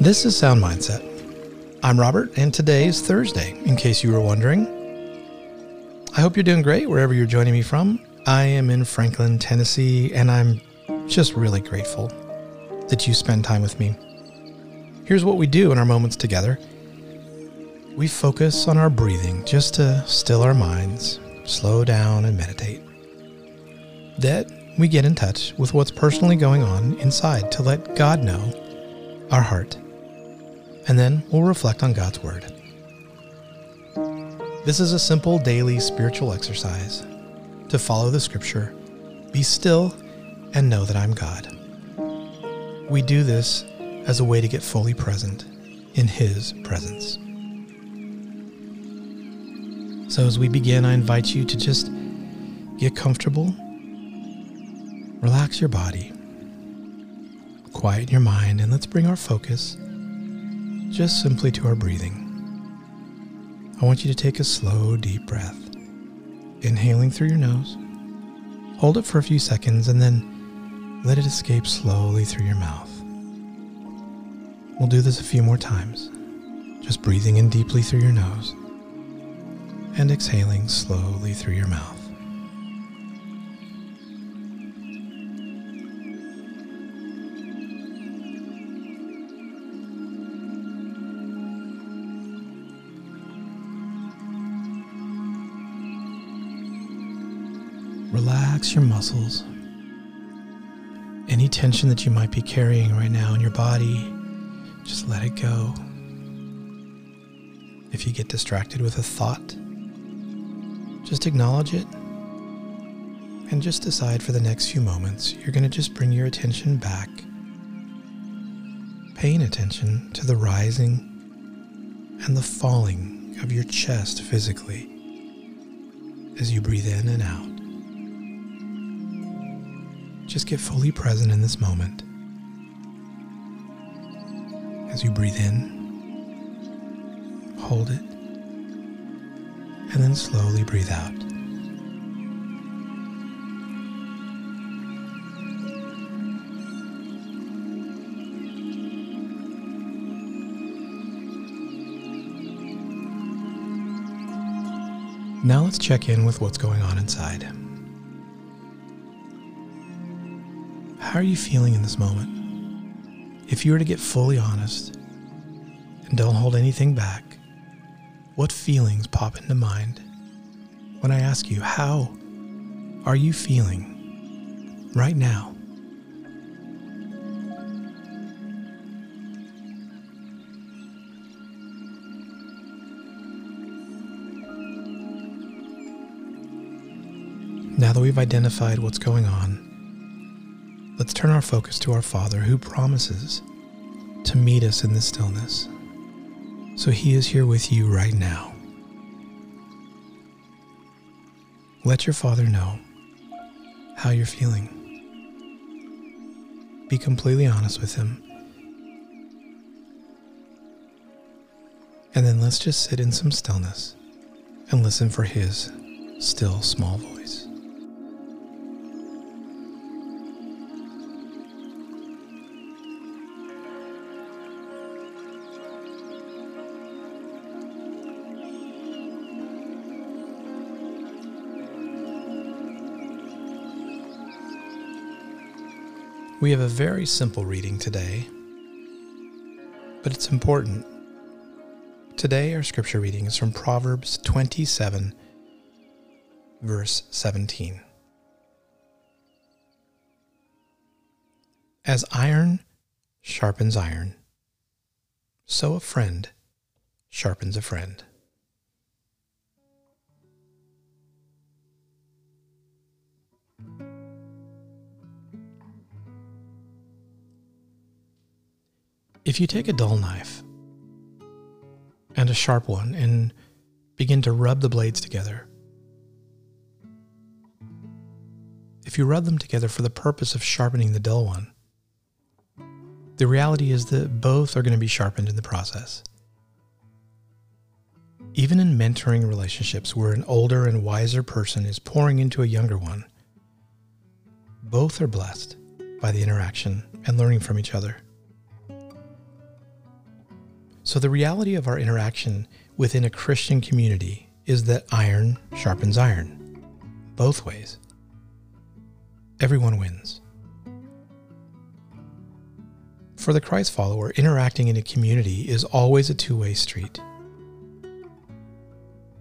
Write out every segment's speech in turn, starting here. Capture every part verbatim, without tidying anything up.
This is Sound Mindset. I'm Robert, and today is Thursday, in case you were wondering. I hope you're doing great wherever you're joining me from. I am in Franklin, Tennessee, and I'm just really grateful that you spend time with me. Here's what we do in our moments together. We focus on our breathing just to still our minds, slow down, and meditate. Then we get in touch with what's personally going on inside to let God know our heart. And then we'll reflect on God's Word. This is a simple daily spiritual exercise to follow the Scripture, be still, and know that I'm God. We do this as a way to get fully present in His presence. So as we begin, I invite you to just get comfortable, relax your body, quiet your mind, and let's bring our focus just simply to our breathing. I want you to take a slow, deep breath, inhaling through your nose. Hold it for a few seconds and then let it escape slowly through your mouth. We'll do this a few more times, just breathing in deeply through your nose and exhaling slowly through your mouth. Relax your muscles. Any tension that you might be carrying right now in your body, just let it go. If you get distracted with a thought, just acknowledge it and just decide for the next few moments, you're going to just bring your attention back, paying attention to the rising and the falling of your chest physically as you breathe in and out. Just get fully present in this moment. As you breathe in, hold it, and then slowly breathe out. Now let's check in with what's going on inside. How are you feeling in this moment? If you were to get fully honest and don't hold anything back, what feelings pop into mind when I ask you, how are you feeling right now? Now that we've identified what's going on, let's turn our focus to our Father who promises to meet us in the stillness. So He is here with you right now. Let your Father know how you're feeling. Be completely honest with Him. And then let's just sit in some stillness and listen for His still small voice. We have a very simple reading today, but it's important. Today our scripture reading is from Proverbs twenty-seven, verse seventeen. As iron sharpens iron, so a friend sharpens a friend. If you take a dull knife and a sharp one and begin to rub the blades together, if you rub them together for the purpose of sharpening the dull one, The reality is that both are going to be sharpened in the process. Even in mentoring relationships where an older and wiser person is pouring into a younger one, both are blessed by the interaction and learning from each other. So the reality of our interaction within a Christian community is that iron sharpens iron, both ways. Everyone wins. For the Christ follower, interacting in a community is always a two-way street.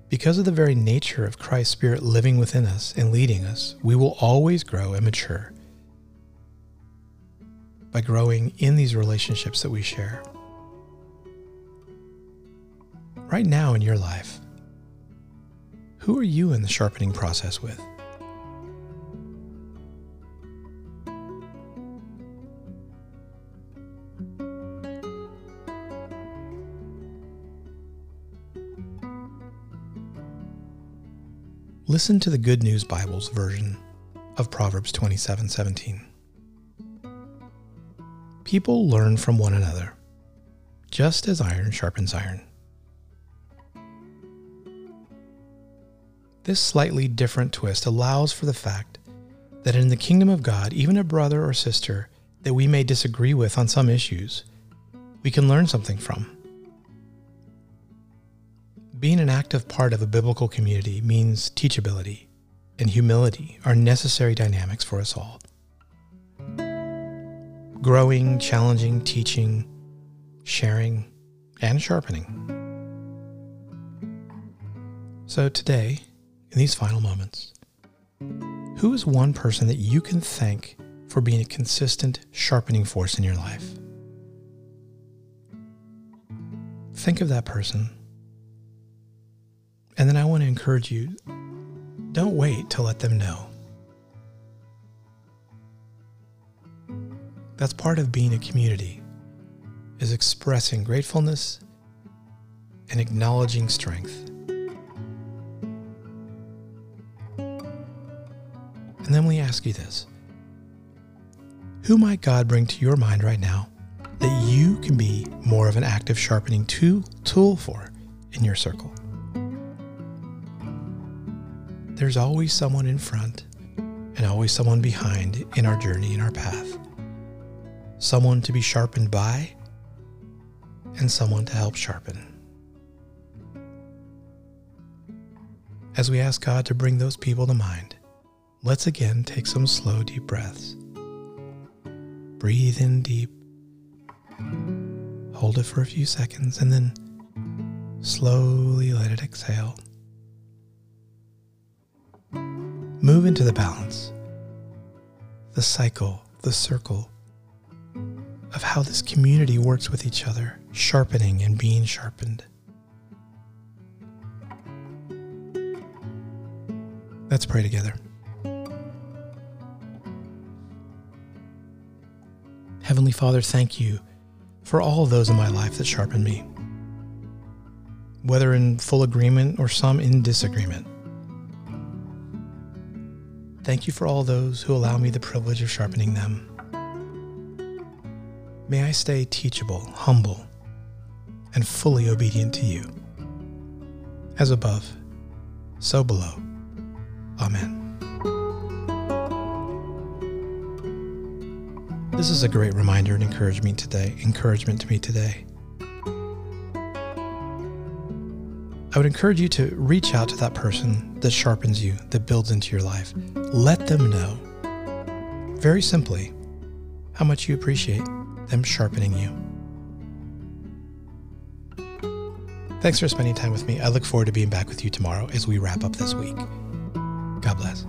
Because of the very nature of Christ's Spirit living within us and leading us, we will always grow and mature by growing in these relationships that we share. Right now in your life, who are you in the sharpening process with? Listen to the Good News Bible's version of Proverbs twenty-seven seventeen. People learn from one another, just as iron sharpens iron. This slightly different twist allows for the fact that in the kingdom of God, even a brother or sister that we may disagree with on some issues, we can learn something from. Being an active part of a biblical community means teachability and humility are necessary dynamics for us all. Growing, challenging, teaching, sharing, and sharpening. So today, in these final moments, who is one person that you can thank for being a consistent sharpening force in your life? Think of that person. And then I want to encourage you, don't wait to let them know. That's part of being a community, is expressing gratefulness and acknowledging strength. And then we ask you this, who might God bring to your mind right now that you can be more of an active sharpening tool for in your circle? There's always someone in front and always someone behind in our journey, in our path. Someone to be sharpened by and someone to help sharpen. As we ask God to bring those people to mind, let's again take some slow, deep breaths. Breathe in deep. Hold it for a few seconds and then slowly let it exhale. Move into the balance, the cycle, the circle of how this community works with each other, sharpening and being sharpened. Let's pray together. Heavenly Father, thank you for all those in my life that sharpen me, whether in full agreement or some in disagreement. Thank you for all those who allow me the privilege of sharpening them. May I stay teachable, humble, and fully obedient to you. As above, so below. Amen. This is a great reminder and encouragement today, encouragement to me today. I would encourage you to reach out to that person that sharpens you, that builds into your life. Let them know, very simply, how much you appreciate them sharpening you. Thanks for spending time with me. I look forward to being back with you tomorrow as we wrap up this week. God bless.